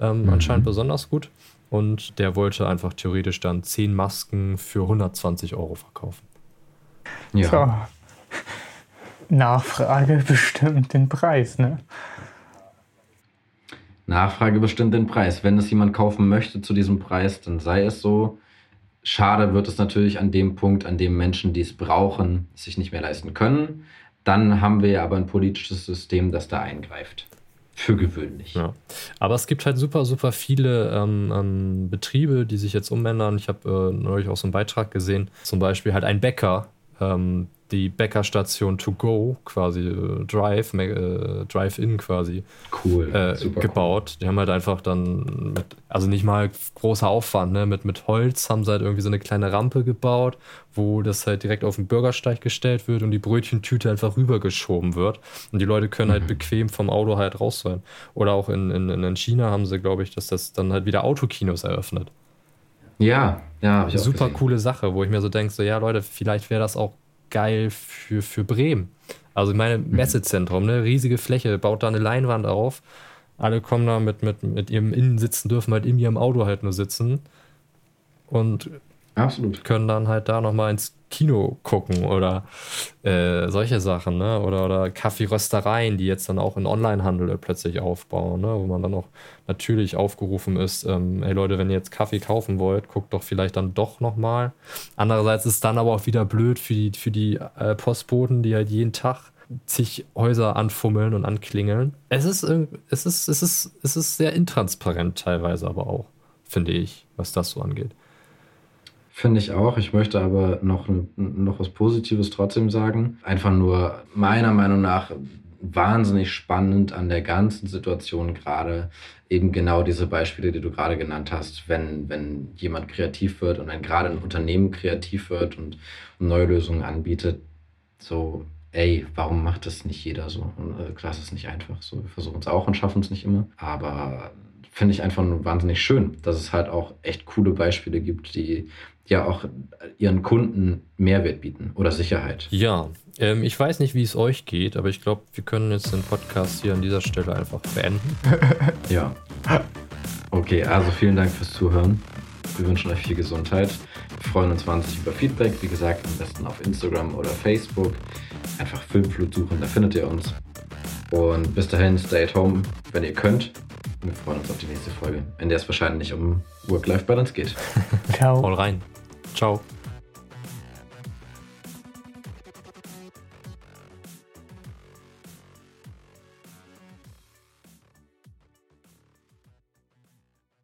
ähm, mhm. anscheinend besonders gut. Und der wollte einfach theoretisch dann zehn Masken für hundertzwanzig Euro verkaufen. Ja. So. Nachfrage bestimmt den Preis, ne? Nachfrage bestimmt den Preis. Wenn es jemand kaufen möchte zu diesem Preis, dann sei es so. Schade wird es natürlich an dem Punkt, an dem Menschen, die es brauchen, es sich nicht mehr leisten können. Dann haben wir ja aber ein politisches System, das da eingreift. Für gewöhnlich. Ja. Aber es gibt halt super, super viele ähm, ähm, Betriebe, die sich jetzt umändern. Ich habe äh, neulich auch so einen Beitrag gesehen. Zum Beispiel halt ein Bäcker, die Bäckerstation To Go quasi Drive äh, Drive-In quasi cool, äh, gebaut. Cool. Die haben halt einfach dann mit, also nicht mal großer Aufwand, ne, mit, mit Holz haben sie halt irgendwie so eine kleine Rampe gebaut, wo das halt direkt auf den Bürgersteig gestellt wird und die Brötchentüte einfach rübergeschoben wird und die Leute können mhm. halt bequem vom Auto halt raus sein. Oder auch in, in, in China haben sie, glaube ich, dass das dann halt wieder Autokinos eröffnet. Ja, ja, hab ich auch gesehen. Super coole Sache, wo ich mir so denke, so ja Leute, vielleicht wäre das auch geil für, für Bremen. Also ich meine, Messezentrum, ne, riesige Fläche, baut da eine Leinwand auf, alle kommen da mit, mit, mit ihrem Innensitzen, dürfen halt in ihrem Auto halt nur sitzen und Absolut. Können dann halt da nochmal ins Kino gucken oder äh, solche Sachen, ne? Oder, oder Kaffeeröstereien, die jetzt dann auch in Onlinehandel plötzlich aufbauen, ne? Wo man dann auch natürlich aufgerufen ist, ähm, hey Leute, wenn ihr jetzt Kaffee kaufen wollt, guckt doch vielleicht dann doch nochmal. Andererseits ist es dann aber auch wieder blöd für die, für die äh, Postboten, die halt jeden Tag zig Häuser anfummeln und anklingeln. Es ist, es ist, es ist, es ist sehr intransparent teilweise aber auch, finde ich, was das so angeht. Finde ich auch. Ich möchte aber noch, noch was Positives trotzdem sagen. Einfach nur meiner Meinung nach wahnsinnig spannend an der ganzen Situation gerade eben genau diese Beispiele, die du gerade genannt hast, wenn, wenn jemand kreativ wird und wenn gerade ein Unternehmen kreativ wird und neue Lösungen anbietet, so ey, warum macht das nicht jeder so? Und äh, klar, es ist nicht einfach so. Wir versuchen es auch und schaffen es nicht immer, aber finde ich einfach nur wahnsinnig schön, dass es halt auch echt coole Beispiele gibt, die ja auch ihren Kunden Mehrwert bieten oder Sicherheit. Ja, ähm, ich weiß nicht, wie es euch geht, aber ich glaube, wir können jetzt den Podcast hier an dieser Stelle einfach beenden. Ja. Okay, also vielen Dank fürs Zuhören. Wir wünschen euch viel Gesundheit. Wir freuen uns wahnsinnig über Feedback. Wie gesagt, am besten auf Instagram oder Facebook. Einfach Filmflut suchen, da findet ihr uns. Und bis dahin, stay at home, wenn ihr könnt. Wir freuen uns auf die nächste Folge, in der es wahrscheinlich um Work-Life-Balance geht. Ciao. Voll rein. Ciao.